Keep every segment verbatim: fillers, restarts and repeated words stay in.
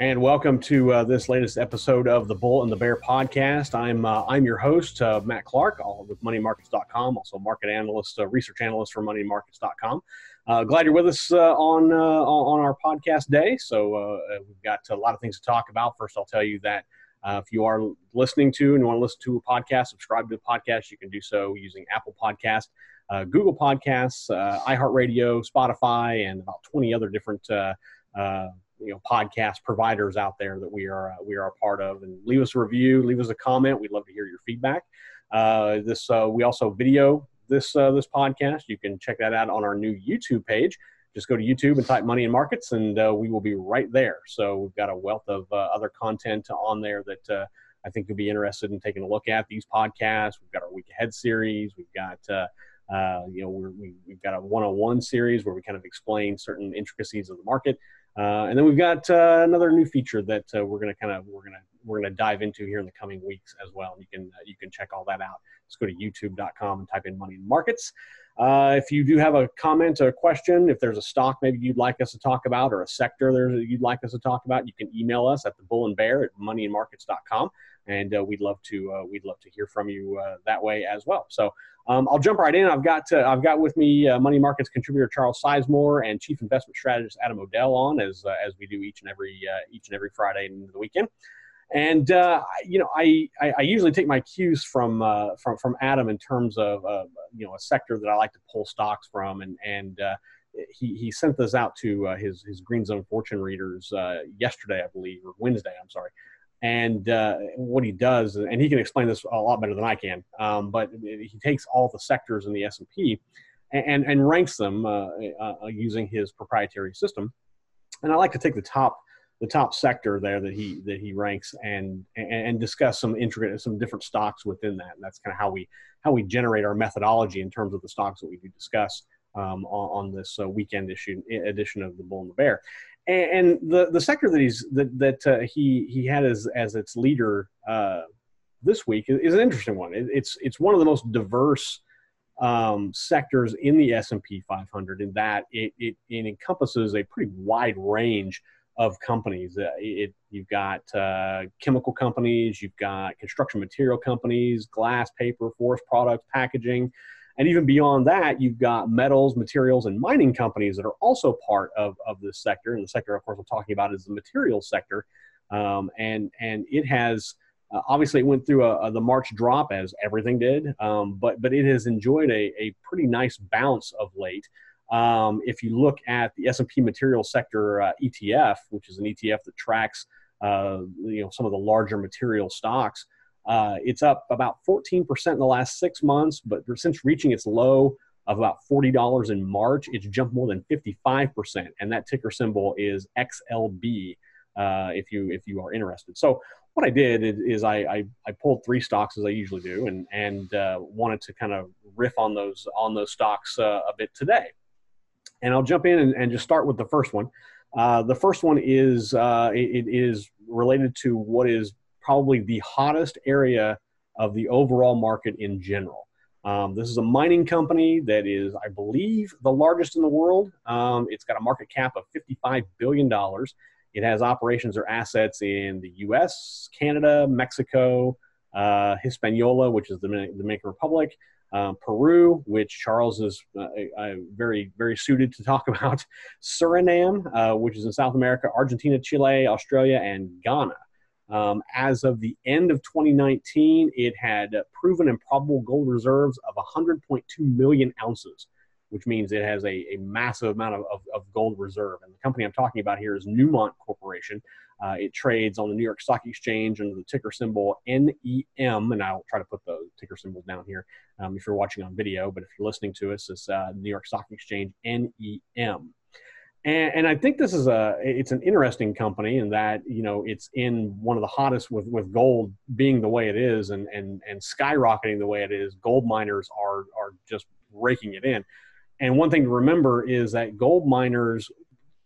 And welcome to uh, this latest episode of the Bull and the Bear podcast. I'm uh, I'm your host, uh, Matt Clark, all with Money Markets dot com, also market analyst, uh, research analyst for Money Markets dot com. Uh, glad you're with us uh, on uh, on our podcast day. So uh, we've got a lot of things to talk about. First, I'll tell you that uh, if you are listening to and want to listen to a podcast, subscribe to the podcast, you can do so using Apple Podcasts, uh, Google Podcasts, uh, iHeartRadio, Spotify, and about twenty other different uh, uh you know, podcast providers out there that we are, uh, we are a part of. And leave us a review, leave us a comment. We'd love to hear your feedback. Uh, this, uh, we also video this, uh, this podcast. You can check that out on our new YouTube page. Just go to YouTube and type Money and Markets, and uh, we will be right there. So we've got a wealth of uh, other content on there that uh, I think you'll be interested in taking a look at. These podcasts, we've got our Week Ahead series. We've got, uh, uh, you know, we're, we, we've got a one-on-one series where we kind of explain certain intricacies of the market. Uh, and then we've got uh, another new feature that uh, we're going to kind of we're going to we're going to dive into here in the coming weeks as well. You can uh, you can check all that out. Just go to YouTube dot com and type in Money and Markets. Uh, if you do have a comment or a question, if there's a stock maybe you'd like us to talk about or a sector there you'd like us to talk about, you can email us at the bull and bear at money and markets dot com, and uh, we'd love to uh, we'd love to hear from you uh, that way as well. So um, I'll jump right in. I've got uh, I've got with me uh, Money Markets contributor Charles Sizemore and Chief Investment Strategist Adam O'Dell on as uh, as we do each and every uh, each and every Friday and the weekend. And, uh, you know, I, I, I usually take my cues from, uh, from, from Adam in terms of, uh, you know, a sector that I like to pull stocks from. And, and, uh, he, he sent this out to, uh, his, his Green Zone Fortune readers, uh, yesterday, I believe, or Wednesday, I'm sorry. And, uh, what he does, and he can explain this a lot better than I can. Um, but he takes all the sectors in the S and P and, and ranks them, uh, uh using his proprietary system. And I like to take the top, the top sector there that he that he ranks and and, and discuss some intricate some different stocks within that, and that's kind of how we how we generate our methodology in terms of the stocks that we do discuss um, on, on this uh, weekend issue edition of the Bull and the Bear. And, and the the sector that he's that that uh, he he had as as its leader uh, this week is an interesting one. It, it's it's one of the most diverse um, sectors in the S and P five hundred in that it, it it encompasses a pretty wide range of companies. Uh, it, you've got uh, chemical companies, you've got construction material companies, glass, paper, forest products, packaging, and even beyond that, you've got metals, materials, and mining companies that are also part of, of this sector. And the sector, of course, we're talking about is the materials sector, um, and and it has uh, obviously it went through a, a, the March drop as everything did, um, but but it has enjoyed a a pretty nice bounce of late. Um, if you look at the S and P material sector uh, E T F, which is an E T F that tracks, uh, you know, some of the larger material stocks, uh, it's up about fourteen percent in the last six months. But since reaching its low of about forty dollars in March, it's jumped more than fifty-five percent, and that ticker symbol is X L B. Uh, if you if you are interested. So what I did is, is I, I I pulled three stocks as I usually do, and and uh, wanted to kind of riff on those on those stocks uh, a bit today. And I'll jump in and, and just start with the first one. Uh, the first one is uh, it, it is related to what is probably the hottest area of the overall market in general. Um, this is a mining company that is, I believe, the largest in the world. Um, it's got a market cap of fifty-five billion dollars. It has operations or assets in the U S, Canada, Mexico, uh, Hispaniola, which is the Dominican Republic, Um, Peru, which Charles is uh, uh, very, very suited to talk about, Suriname, uh, which is in South America, Argentina, Chile, Australia, and Ghana. Um, as of the end of twenty nineteen, it had proven and probable gold reserves of one hundred point two million ounces, which means it has a, a massive amount of, of, of gold reserve. And the company I'm talking about here is Newmont Corporation. Uh, it trades on the New York Stock Exchange under the ticker symbol N E M, and I'll try to put those ticker symbols down here um, if you're watching on video, but if you're listening to us, it's uh, New York Stock Exchange N E M. And, and I think this is a, it's an interesting company in that, you know, it's in one of the hottest with, with gold being the way it is and, and, and skyrocketing the way it is. Gold miners are, are just raking it in. And one thing to remember is that gold miners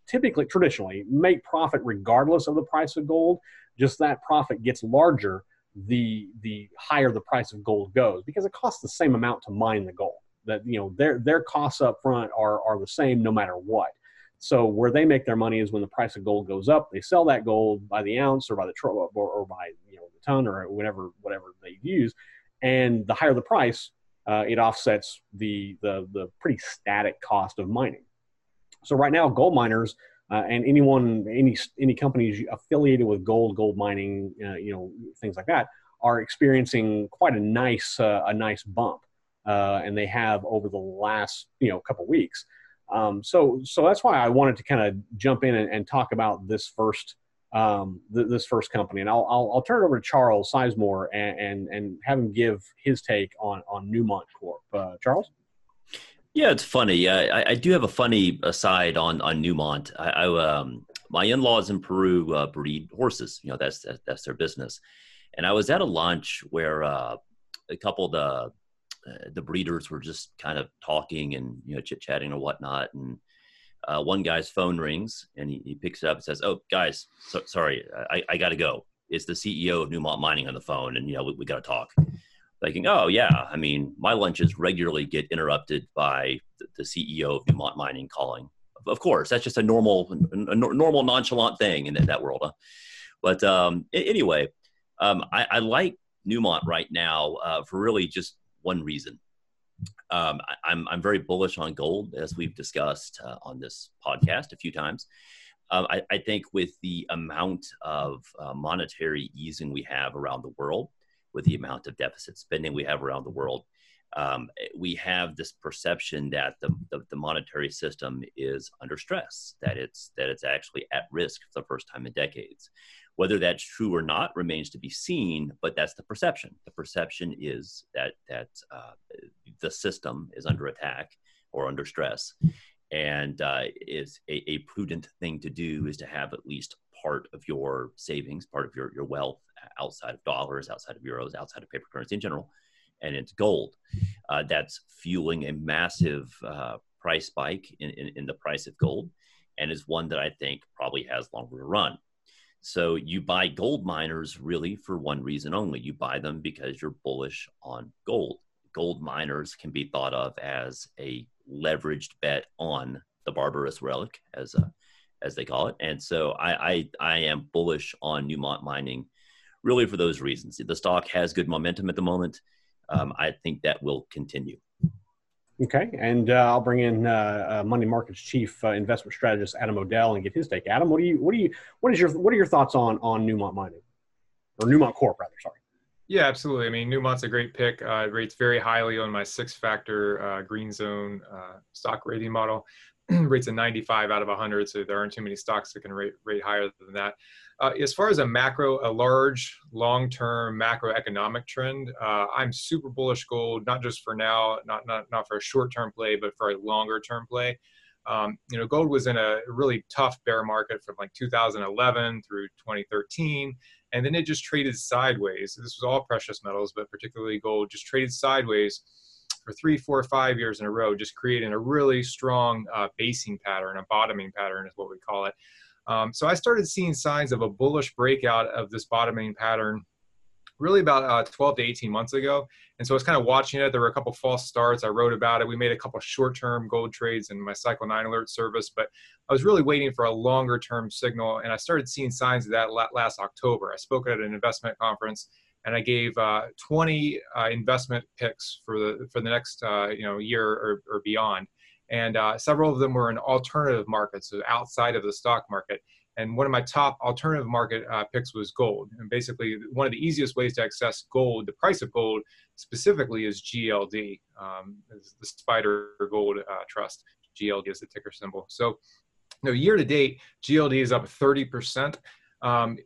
typically, traditionally, make profit regardless of the price of gold. Just that profit gets larger the the higher the price of gold goes, because it costs the same amount to mine the gold. That, you know, their their costs up front are are the same no matter what. So where they make their money is when the price of gold goes up. They sell that gold by the ounce or by the tro- or, or by you know the ton or whatever whatever they use, and the higher the price, uh, it offsets the the the pretty static cost of mining. So right now, gold miners uh, and anyone any any companies affiliated with gold, gold mining, uh, you know things like that, are experiencing quite a nice uh, a nice bump, uh, and they have over the last you know couple weeks. Um, so, so that's why I wanted to kind of jump in and, and talk about this first, um, th- this first company, and I'll, I'll, I'll turn it over to Charles Sizemore and, and, and have him give his take on, on Newmont Corp. Uh, Charles? Yeah, it's funny. I, I do have a funny aside on, on Newmont. I, I um, my in-laws in Peru, uh, breed horses, you know, that's, that, that's their business. And I was at a lunch where, uh, a couple of the, the breeders were just kind of talking and, you know, chit-chatting or whatnot. And uh, one guy's phone rings and he, he picks it up and says, "Oh, guys, so, sorry, I, I got to go. It's the C E O of Newmont Mining on the phone. And, you know, we, we got to talk." Thinking, oh, yeah, I mean, my lunches regularly get interrupted by the, the C E O of Newmont Mining calling. Of course, that's just a normal, a normal nonchalant thing in that, that world. Huh? But um, anyway, um, I, I like Newmont right now uh, for really just one reason. Um, I, I'm, I'm very bullish on gold, as we've discussed uh, on this podcast a few times. Um, I, I think with the amount of uh, monetary easing we have around the world, with the amount of deficit spending we have around the world, um, we have this perception that the, the, the monetary system is under stress, that it's, that it's actually at risk for the first time in decades. Whether that's true or not remains to be seen, but that's the perception. The perception is that that uh, the system is under attack or under stress, and uh, is a, a prudent thing to do is to have at least part of your savings, part of your, your wealth outside of dollars, outside of euros, outside of paper currency in general, and it's gold. Uh, that's fueling a massive uh, price spike in, in, in the price of gold, and is one that I think probably has longer to run. So you buy gold miners really for one reason only. You buy them because you're bullish on gold. Gold miners can be thought of as a leveraged bet on the barbarous relic, as a, as they call it. And so I, I, I am bullish on Newmont Mining really for those reasons. The stock has good momentum at the moment. Um, I think that will continue. Okay, and uh, I'll bring in uh, uh, Money Markets Chief uh, Investment Strategist Adam O'Dell and get his take. Adam, what do you, what do you, what is your, what are your thoughts on on Newmont Mining, or Newmont Corp rather? Sorry. Yeah, absolutely. I mean, Newmont's a great pick. Uh, it rates very highly on my six-factor uh, Green Zone uh, stock rating model. Rates a ninety-five out of one hundred, so there aren't too many stocks that can rate rate higher than that. Uh, as far as a macro, a large, long-term macroeconomic trend, uh, I'm super bullish gold, not just for now, not not not for a short-term play, but for a longer-term play. Um, you know, gold was in a really tough bear market from like two thousand eleven through twenty thirteen, and then it just traded sideways. This was all precious metals, but particularly gold, just traded sideways for three, four, five years in a row, just creating a really strong uh, basing pattern, a bottoming pattern is what we call it. Um, so I started seeing signs of a bullish breakout of this bottoming pattern really about uh, twelve to eighteen months ago. And so I was kind of watching it. There were a couple false starts. I wrote about it. We made a couple short-term gold trades in my Cycle Nine alert service, but I was really waiting for a longer-term signal. And I started seeing signs of that last October. I spoke at an investment conference, and I gave uh, twenty uh, investment picks for the for the next uh, you know year or, or beyond, and uh, several of them were in alternative markets, so outside of the stock market. And one of my top alternative market uh, picks was gold. And basically, one of the easiest ways to access gold, the price of gold specifically, is G L D, um, is the Spider Gold uh, Trust. G L D is the ticker symbol. So, you know, year to date, G L D is up thirty percent. Um,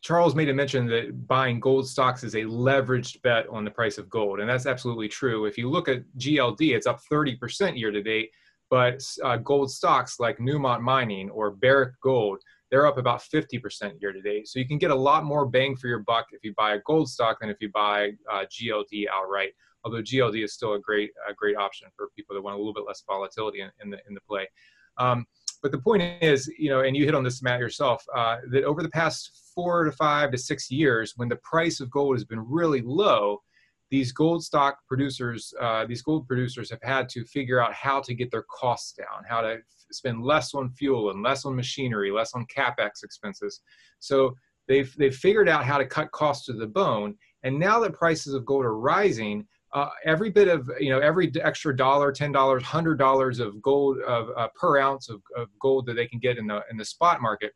Charles made a mention that buying gold stocks is a leveraged bet on the price of gold, and that's absolutely true. If you look at G L D, it's up thirty percent year to date, but uh, gold stocks like Newmont Mining or Barrick Gold, they're up about fifty percent year to date. So you can get a lot more bang for your buck if you buy a gold stock than if you buy uh, G L D outright. although G L D is still a great a great option for people that want a little bit less volatility in, in the in the play. Um, but the point is, you know, and you hit on this, Matt, yourself, uh, that over the past four to five to six years, when the price of gold has been really low, these gold stock producers, uh, these gold producers have had to figure out how to get their costs down, how to spend less on fuel and less on machinery, less on CapEx expenses. So they've, they've figured out how to cut costs to the bone. And now that prices of gold are rising, uh, every bit of, you know, every extra dollar, ten dollars, one hundred dollars of gold of, uh, per ounce of, of gold that they can get in the, in the spot market,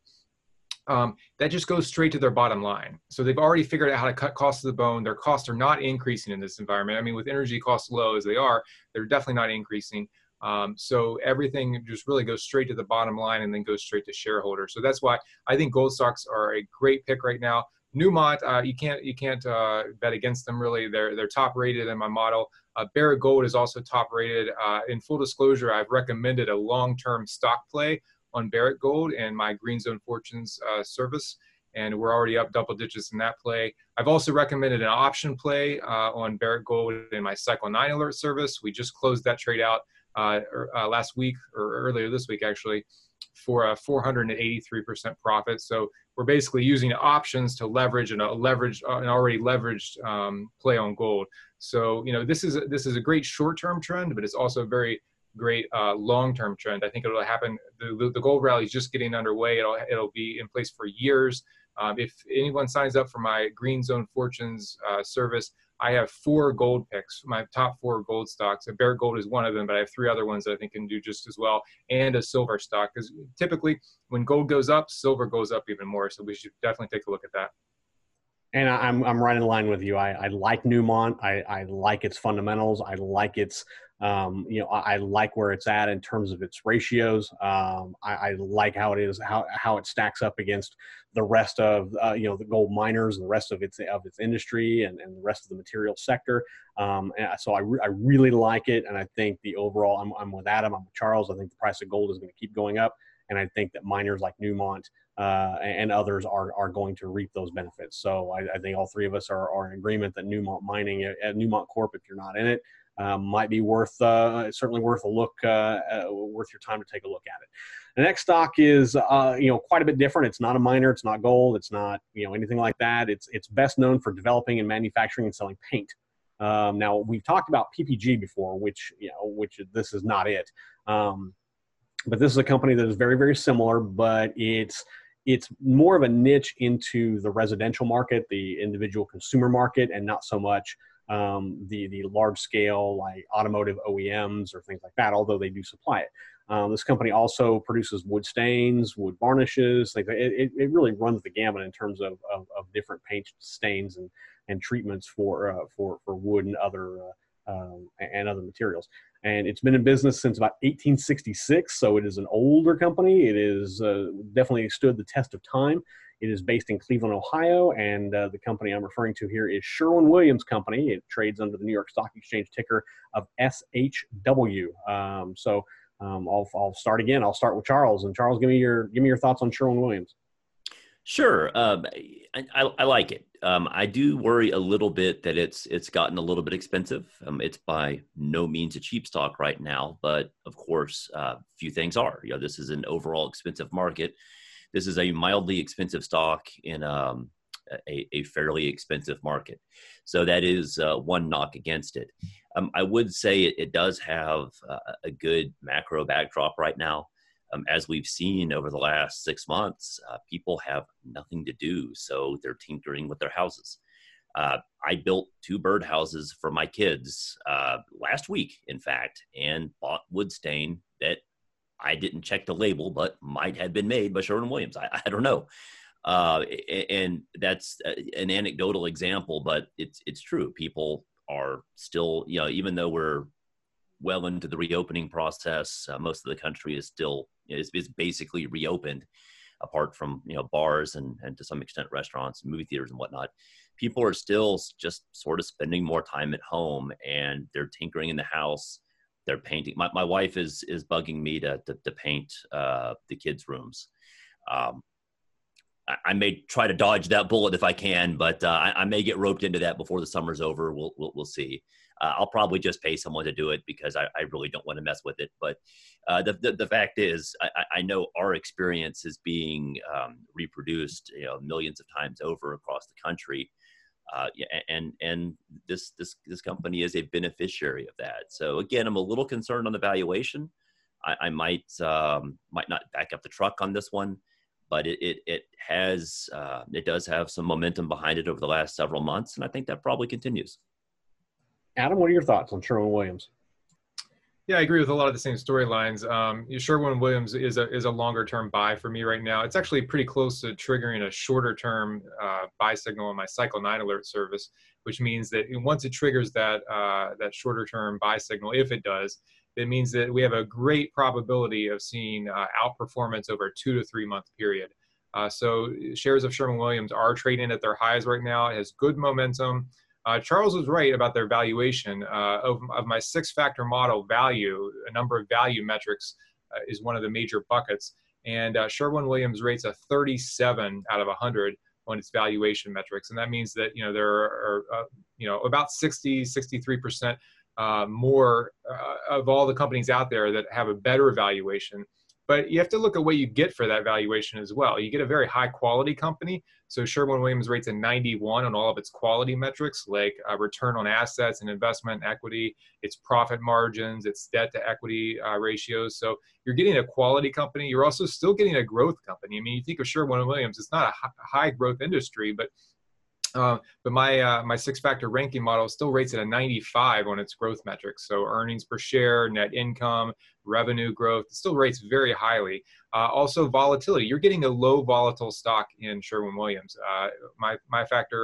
Um, that just goes straight to their bottom line. So they've already figured out how to cut costs to the bone. Their costs are not increasing in this environment. I mean, with energy costs low as they are, they're definitely not increasing. Um, so everything just really goes straight to the bottom line and then goes straight to shareholders. So that's why I think gold stocks are a great pick right now. Newmont, uh, you can't you can't uh, bet against them, really. They're, they're top rated in my model. Uh, Barrick Gold is also top rated. Uh, in full disclosure, I've recommended a long-term stock play on Barrick Gold and my Green Zone Fortunes uh, service, and we're already up double digits in that play. I've also recommended an option play uh, on Barrick Gold in my Cycle Nine alert service. We just closed that trade out uh, uh, last week, or earlier this week actually, for a four hundred eighty-three percent profit. So we're basically using options to leverage and a leverage an already leveraged um, play on gold. So you know this is a, this is a great short-term trend, but it's also a very great uh, long-term trend. I think it'll happen. The, the gold rally is just getting underway. It'll, it'll be in place for years. Um, if anyone signs up for my Green Zone Fortunes uh, service, I have four gold picks, my top four gold stocks. Barrick Gold is one of them, but I have three other ones that I think can do just as well, and a silver stock, because typically when gold goes up, silver goes up even more. So we should definitely take a look at that. And I'm, I'm right in line with you. I, I like Newmont. I, I like its fundamentals. I like its Um, you know, I, I like where it's at in terms of its ratios. Um, I, I like how it is, how, how it stacks up against the rest of, uh, you know, the gold miners and the rest of its, of its industry and, and the rest of the material sector. Um, and so I, re I really like it. And I think the overall, I'm, I'm with Adam, I'm with Charles. I think the price of gold is going to keep going up. And I think that miners like Newmont uh, and others are, are going to reap those benefits. So I, I think all three of us are, are in agreement that Newmont mining at Newmont Corp, if you're not in it, Um, might be worth, uh, certainly worth a look, uh, uh, worth your time to take a look at it. The next stock is, uh, you know, quite a bit different. It's not a miner. It's not gold. It's not, you know, anything like that. It's, it's best known for developing and manufacturing and selling paint. Um, now we've talked about P P G before, which, you know, which this is not it. Um, but this is a company that is very, very similar, but it's, it's more of a niche into the residential market, the individual consumer market, and not so much Um, the, the large scale like automotive O E Ms or things like that, although they do supply it. Um, this company also produces wood stains, wood varnishes. Like it, it really runs the gamut in terms of, of, of different paint stains and, and treatments for, uh, for, for wood and other, uh, um, and other materials. And it's been in business since about eighteen sixty-six. So it is an older company. It is uh, definitely stood the test of time. It is based in Cleveland, Ohio, and uh, the company I'm referring to here is Sherwin-Williams Company. It trades under the New York Stock Exchange ticker of S H W. Um, so um, I'll, I'll start again. I'll start with Charles, and Charles, give me your give me your thoughts on Sherwin-Williams. Sure, uh, I, I, I like it. Um, I do worry a little bit that it's it's gotten a little bit expensive. Um, it's by no means a cheap stock right now, but of course, uh, few things are. You know, this is an overall expensive market. This is a mildly expensive stock in um, a, a fairly expensive market. So that is uh, one knock against it. Um, I would say it, it does have uh, a good macro backdrop right now. Um, as we've seen over the last six months, uh, people have nothing to do, so they're tinkering with their houses. Uh, I built two birdhouses for my kids uh, last week, in fact, and bought wood stain that I didn't check the label, but might have been made by Sherwin-Williams. I, I don't know. Uh, and that's an anecdotal example, but it's, it's true. People are still, you know, even though we're well into the reopening process, uh, most of the country is still, is, is basically reopened apart from, you know, bars and, and to some extent restaurants, movie theaters and whatnot. People are still just sort of spending more time at home, and they're tinkering in the house. They're painting. My, my wife is is bugging me to to, to paint uh, the kids' rooms. Um, I may try to dodge that bullet if I can, but uh, I, I may get roped into that before the summer's over. We'll we'll, we'll see. Uh, I'll probably just pay someone to do it because I, I really don't want to mess with it. But uh, the, the the fact is, I, I know our experience is being um, reproduced, you know, millions of times over across the country, uh, and and this this this company is a beneficiary of that. So again, I'm a little concerned on the valuation. I, I might um, might not back up the truck on this one. But it it, it has uh, it does have some momentum behind it over the last several months, and I think that probably continues. Adam, what are your thoughts on Sherwin-Williams? Yeah, I agree with a lot of the same storylines. Um, Sherwin-Williams is a is a longer term buy for me right now. It's actually pretty close to triggering a shorter term uh, buy signal on my Cycle Nine alert service, which means that once it triggers that uh, that shorter term buy signal, if it does, it means that we have a great probability of seeing uh, outperformance over a two to three month period. Uh, so shares of Sherwin-Williams are trading at their highs right now. It has good momentum. Uh, Charles was right about their valuation. Uh, of, of my six factor model, value, a number of value metrics uh, is one of the major buckets. And uh, Sherwin-Williams rates a thirty-seven out of one hundred on its valuation metrics. And that means that, you know, there are, uh, you know, about sixty, sixty-three percent Uh, more uh, of all the companies out there that have a better valuation. But you have to look at what you get for that valuation as well. You get a very high quality company. So Sherwin-Williams rates a ninety-one on all of its quality metrics, like uh, return on assets and investment equity, its profit margins, its debt to equity uh, ratios. So you're getting a quality company. You're also still getting a growth company. I mean, you think of Sherwin-Williams, it's not a high growth industry, but Um, but my uh, my six-factor ranking model still rates at a ninety-five on its growth metrics. So earnings per share, net income, revenue growth, it still rates very highly. Uh, also volatility. You're getting a low volatile stock in Sherwin-Williams. Uh, my my factor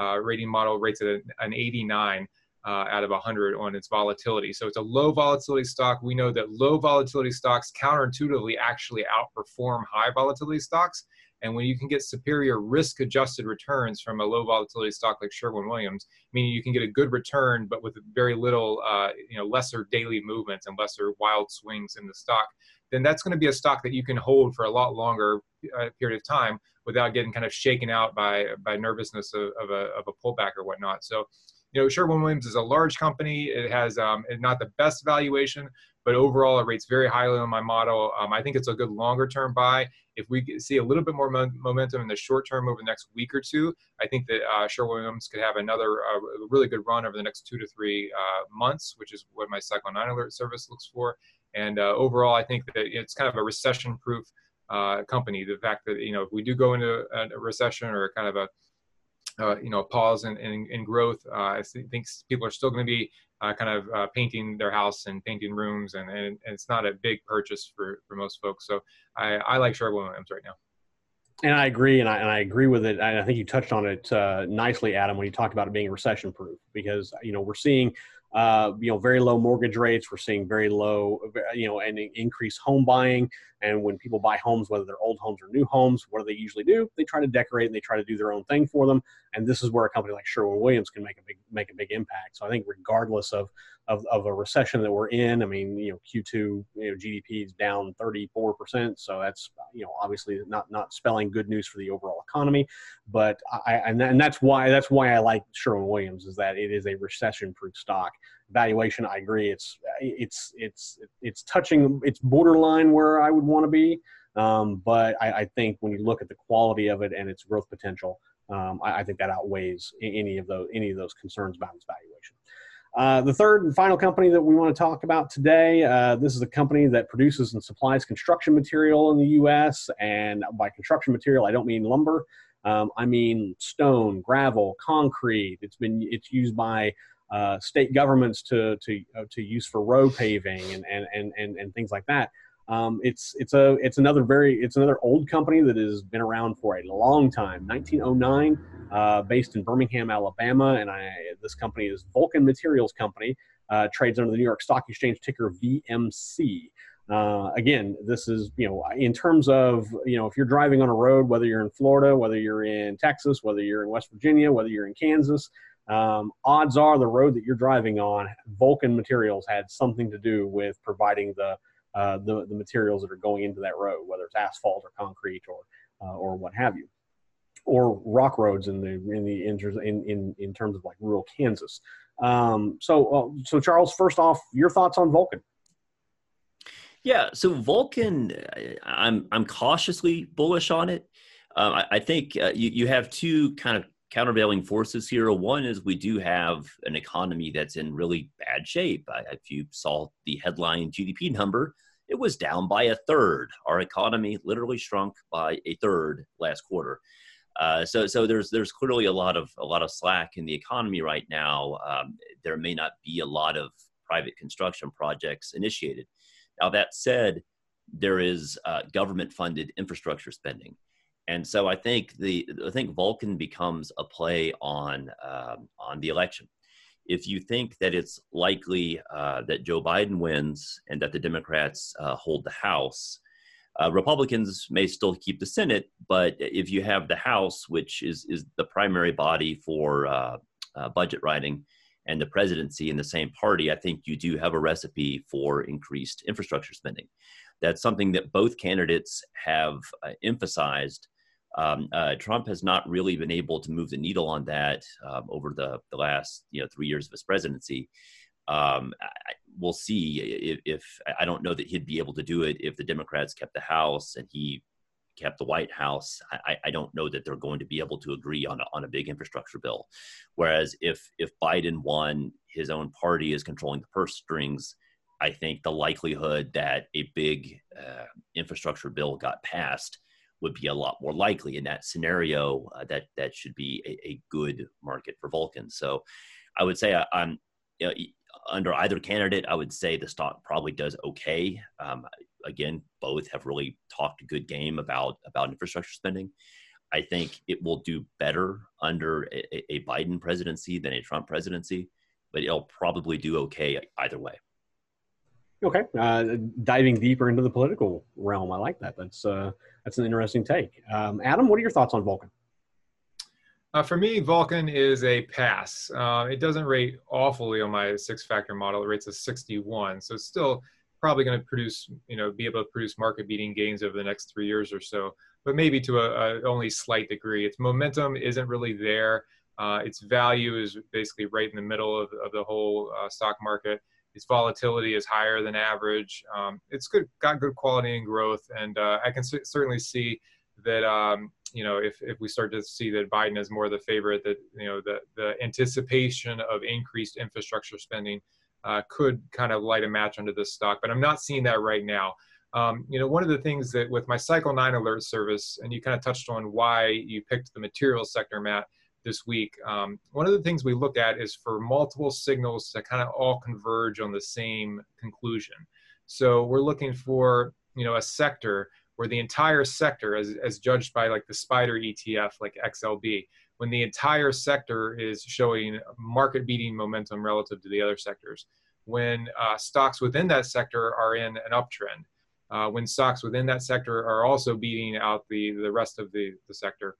uh, rating model rates at a, an eighty-nine uh, out of one hundred on its volatility. So it's a low volatility stock. We know that low volatility stocks counterintuitively actually outperform high volatility stocks. And when you can get superior risk-adjusted returns from a low volatility stock like Sherwin-Williams, meaning you can get a good return, but with very little, uh, you know, lesser daily movements and lesser wild swings in the stock, then that's going to be a stock that you can hold for a lot longer uh, period of time without getting kind of shaken out by by nervousness of, of, a, of a pullback or whatnot. So, you know, Sherwin-Williams is a large company. It has um, not the best valuation, but overall it rates very highly on my model. Um, I think it's a good longer term buy. If we see a little bit more mo momentum in the short term over the next week or two, I think that uh, Sherwin-Williams could have another uh, really good run over the next two to three uh, months, which is what my Cycle Nine alert service looks for. And uh, overall, I think that it's kind of a recession-proof uh, company. The fact that, you know, if we do go into a recession or kind of a Uh, you know, pause in, in, in growth. Uh, I think people are still going to be uh, kind of uh, painting their house and painting rooms, and, and, and it's not a big purchase for, for most folks. So I, I like Sherwin-Williams right now. And I agree, and I, and I agree with it. I, I think you touched on it uh, nicely, Adam, when you talked about it being recession-proof, because, you know, we're seeing, uh, you know, very low mortgage rates. We're seeing very low, you know, and increased home buying. And when people buy homes, whether they're old homes or new homes, what do they usually do? They try to decorate and they try to do their own thing for them. And this is where a company like Sherwin-Williams can make a big, make a big impact. So I think regardless of, of, of a recession that we're in, I mean, you know, Q two, you know, G D P is down thirty-four percent. So that's, you know, obviously not, not spelling good news for the overall economy, but I, and, and that's why, that's why I like Sherwin-Williams, is that it is a recession-proof stock. Valuation, I agree. It's, it's, it's, it's touching, it's borderline where I would want to be. Um, but I, I think when you look at the quality of it and its growth potential, um, I, I think that outweighs any of those, any of those concerns about its valuation. Uh, the third and final company that we want to talk about today, uh, this is a company that produces and supplies construction material in the U S. And by construction material, I don't mean lumber. Um, I mean stone, gravel, concrete. It's been, it's used by Uh, state governments to to uh, to use for road paving and and and and, and things like that. Um, it's it's a it's another very it's another old company that has been around for a long time. nineteen oh nine, uh, based in Birmingham, Alabama, and I this company is Vulcan Materials Company. Uh, trades under the New York Stock Exchange ticker V M C. Uh, again, this is, you know, in terms of, you know, if you're driving on a road, whether you're in Florida, whether you're in Texas, whether you're in West Virginia, whether you're in Kansas. Um, odds are the road that you're driving on, Vulcan Materials had something to do with providing the, uh, the, the materials that are going into that road, whether it's asphalt or concrete or, uh, or what have you. or rock roads in the in the in in, in terms of like rural Kansas. Um, so uh, so Charles, first off, your thoughts on Vulcan? Yeah, so Vulcan, I'm I'm cautiously bullish on it. Uh, I, I think uh, you you have two kind of countervailing forces here. One is we do have an economy that's in really bad shape. If you saw the headline G D P number, it was down by a third. Our economy literally shrunk by a third last quarter. Uh, so, so there's there's clearly a lot of a lot of slack in the economy right now. Um, there may not be a lot of private construction projects initiated. Now that said, there is uh, government-funded infrastructure spending. And so I think the I think Vulcan becomes a play on um, on the election. If you think that it's likely uh, that Joe Biden wins and that the Democrats uh, hold the House, uh, Republicans may still keep the Senate. But if you have the House, which is is the primary body for uh, uh, budget writing, and the presidency in the same party, I think you do have a recipe for increased infrastructure spending. That's something that both candidates have uh, emphasized. Um, uh, Trump has not really been able to move the needle on that um, over the, the last you know three years of his presidency. Um, I, we'll see if, if I don't know that he'd be able to do it if the Democrats kept the House and he kept the White House. I, I don't know that they're going to be able to agree on a, on a big infrastructure bill. Whereas if if Biden won, his own party is controlling the purse strings. I think the likelihood that a big uh, infrastructure bill got passed would be a lot more likely. In that scenario, uh, that that should be a, a good market for Vulcan. So, I would say I, I'm you know, under either candidate, I would say the stock probably does okay. Um, again, both have really talked a good game about about infrastructure spending. I think it will do better under a, a Biden presidency than a Trump presidency, but it'll probably do okay either way. Okay, uh, diving deeper into the political realm, I like that. That's uh, that's an interesting take. Um, Adam, what are your thoughts on Vulcan? Uh, for me, Vulcan is a pass. Uh, it doesn't rate awfully on my six-factor model. It rates a sixty-one, so it's still probably going to produce, you know, be able to produce market-beating gains over the next three years or so, but maybe to a, a only slight degree. Its momentum isn't really there. Uh, its value is basically right in the middle of, of the whole uh, stock market. Its volatility is higher than average. Um, it's good, got good quality and growth, and uh, I can c- certainly see that. Um, you know, if if we start to see that Biden is more the favorite, that you know, the the anticipation of increased infrastructure spending uh, could kind of light a match under this stock. But I'm not seeing that right now. Um, you know, one of the things that with my Cycle Nine alert service, and you kind of touched on why you picked the materials sector, Matt, this week. Um, one of the things we look at is for multiple signals to kind of all converge on the same conclusion. So we're looking for, you know, a sector where the entire sector, as, as judged by like the spider E T F, like X L B, when the entire sector is showing market beating momentum relative to the other sectors, when uh, stocks within that sector are in an uptrend, uh, when stocks within that sector are also beating out the, the rest of the, the sector.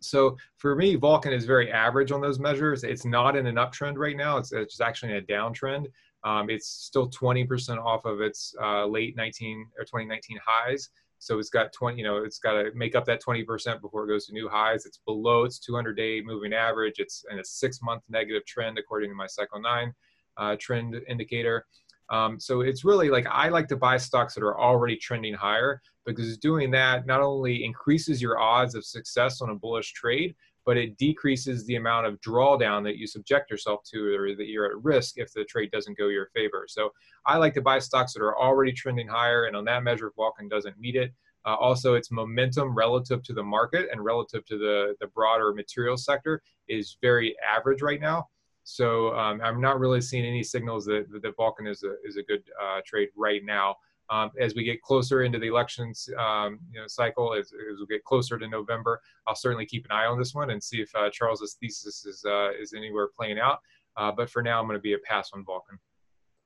So for me, Vulcan is very average on those measures. It's not in an uptrend right now. It's, it's actually in a downtrend. Um, it's still twenty percent off of its uh, late nineteen or twenty nineteen highs. So it's got twenty, you know, it's got to make up that twenty percent before it goes to new highs. It's below its two hundred day moving average. It's in a six-month negative trend, according to my Cycle Nine uh, trend indicator. Um, so it's really like, I like to buy stocks that are already trending higher, because doing that not only increases your odds of success on a bullish trade, but it decreases the amount of drawdown that you subject yourself to, or that you're at risk if the trade doesn't go your favor. So I like to buy stocks that are already trending higher, and on that measure, Vulcan doesn't meet it. Uh, also, its momentum relative to the market and relative to the, the broader material sector is very average right now. So um, I'm not really seeing any signals that, that Vulcan is a, is a good uh, trade right now. Um, as we get closer into the elections um, you know, cycle, as, as we get closer to November, I'll certainly keep an eye on this one and see if uh, Charles's thesis is uh, is anywhere playing out. Uh, but for now, I'm going to be a pass on Vulcan.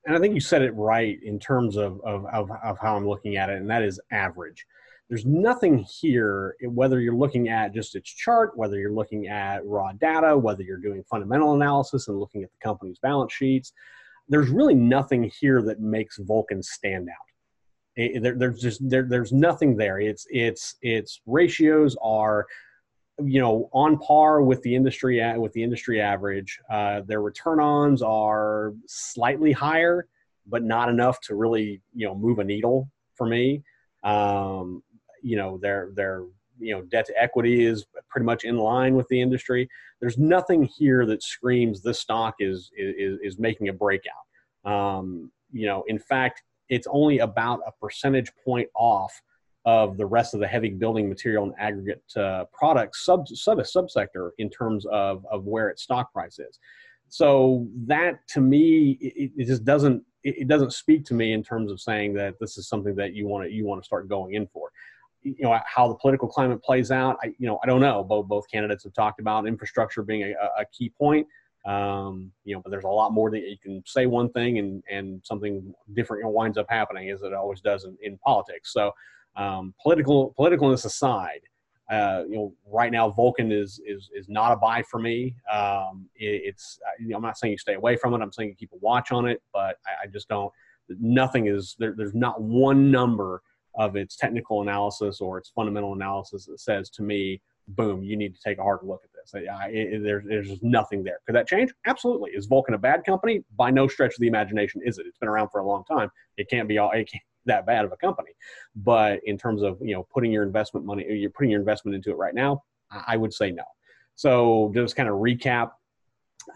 And I think you said it right in terms of, of, of, of how I'm looking at it, and that is average. There's nothing here, whether you're looking at just its chart, whether you're looking at raw data, whether you're doing fundamental analysis and looking at the company's balance sheets, there's really nothing here that makes Vulcan stand out. It, there, there's just there, there's nothing there. Its its its ratios are you know, on par with the industry with the industry average. Uh, their return ons are slightly higher, but not enough to really, you know, move a needle for me. Um, you know, their their you know debt to equity is pretty much in line with the industry. There's nothing here that screams this stock is is is making a breakout. Um, you know, in fact, it's only about a percentage point off of the rest of the heavy building material and aggregate uh, products sub sub subsector in terms of of where its stock price is. So that to me, it, it just doesn't it doesn't speak to me in terms of saying that this is something that you want to you want to start going in for. You know, how the political climate plays out, I you know I don't know. Both both candidates have talked about infrastructure being a, a key point. Um, you know, but there's a lot more that you can say one thing and and something different winds up happening, as it always does in, in politics. So. Um, political, politicalness aside, uh, you know, right now Vulcan is is is not a buy for me. Um, it, it's you know, I'm not saying you stay away from it. I'm saying you keep a watch on it. But I, I just don't. Nothing is there. There's not one number of its technical analysis or its fundamental analysis that says to me, boom, you need to take a hard look at this. I, it, there's there's just nothing there. Could that change? Absolutely. Is Vulcan a bad company? By no stretch of the imagination is it. It's been around for a long time. It can't be all. It can't, that bad of a company. But in terms of, you know, putting your investment money, you're putting your investment into it right now, I would say no. So just kind of recap,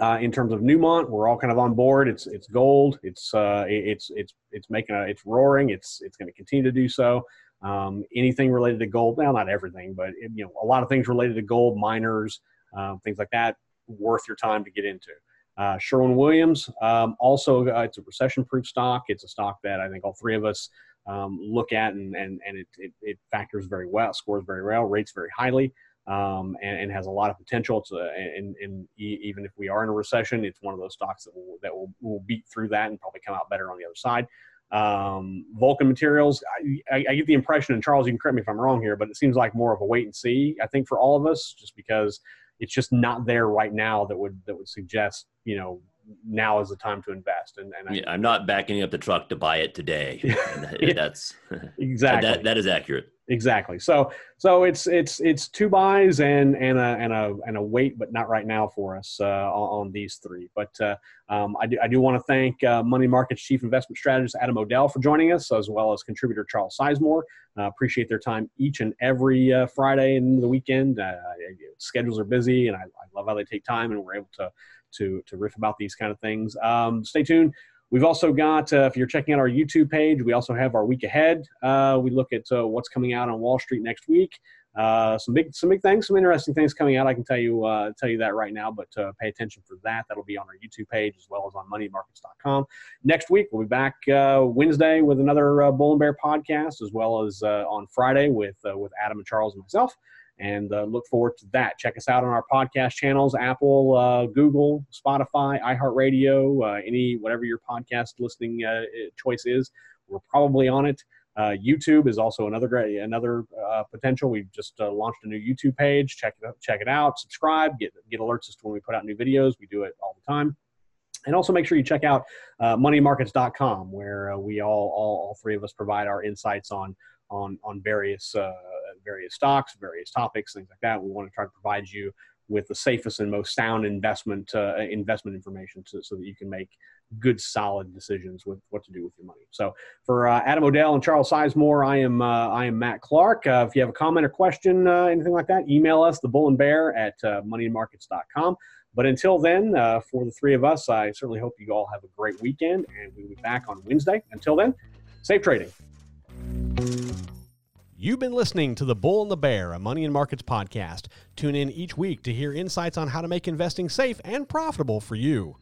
uh, in terms of Newmont, we're all kind of on board. It's, it's gold. It's, uh, it's, it's, it's making a, it's roaring. It's, it's going to continue to do so. Um, anything related to gold, well, not everything, but it, you know, a lot of things related to gold, miners, um, things like that, worth your time to get into. Uh, Sherwin-Williams, um, also, uh, it's a recession-proof stock. It's a stock that I think all three of us um, look at, and, and, and it, it, it factors very well, scores very well, rates very highly, um, and, and has a lot of potential. To, and, and even if we are in a recession, it's one of those stocks that will, that will, will beat through that and probably come out better on the other side. Um, Vulcan Materials, I, I, I get the impression, and Charles, you can correct me if I'm wrong here, but it seems like more of a wait and see, I think, for all of us, just because it's just not there right now that would that would suggest, you know, now is the time to invest. And, and yeah, I, I'm not backing up the truck to buy it today. Yeah, that's exactly that, that is accurate. Exactly. So so it's it's it's two buys and and a and a and a wait, but not right now for us uh, on, on these three. But uh, um, I do I do want to thank uh, Money Markets Chief Investment Strategist Adam O'Dell for joining us, as well as contributor Charles Sizemore. Uh, appreciate their time each and every uh, Friday and the weekend. Uh, schedules are busy, and I, I love how they take time, and we're able to to to riff about these kind of things. Um, stay tuned. We've also got, uh, if you're checking out our YouTube page, we also have our week ahead. Uh, we look at uh, what's coming out on Wall Street next week. Uh, some big, some big things, some interesting things coming out. I can tell you, uh, tell you that right now. But uh, pay attention for that. That'll be on our YouTube page as well as on Money Markets dot com. Next week, we'll be back uh, Wednesday with another uh, Bull and Bear podcast, as well as uh, on Friday with uh, with Adam and Charles and myself. And uh, look forward to that. Check us out on our podcast channels, Apple, uh, Google, Spotify, iHeartRadio, uh, any, whatever your podcast listening uh, choice is, we're probably on it. Uh, YouTube is also another great, another uh, potential. We've just uh, launched a new YouTube page. Check it out, check it out, subscribe, get, get alerts as to when we put out new videos. We do it all the time. And also make sure you check out uh, Money Markets dot com, where uh, we all, all, all three of us provide our insights on, on, on various uh, various stocks, various topics, things like that. We want to try to provide you with the safest and most sound investment uh, investment information to, so that you can make good, solid decisions with what to do with your money. So for uh, Adam O'Dell and Charles Sizemore, I am uh, I am Matt Clark. Uh, if you have a comment or question, uh, anything like that, email us, the bull and bear at uh, money markets dot com. But until then, uh, for the three of us, I certainly hope you all have a great weekend, and we'll be back on Wednesday. Until then, safe trading. You've been listening to The Bull and the Bear, a Money and Markets podcast. Tune in each week to hear insights on how to make investing safe and profitable for you.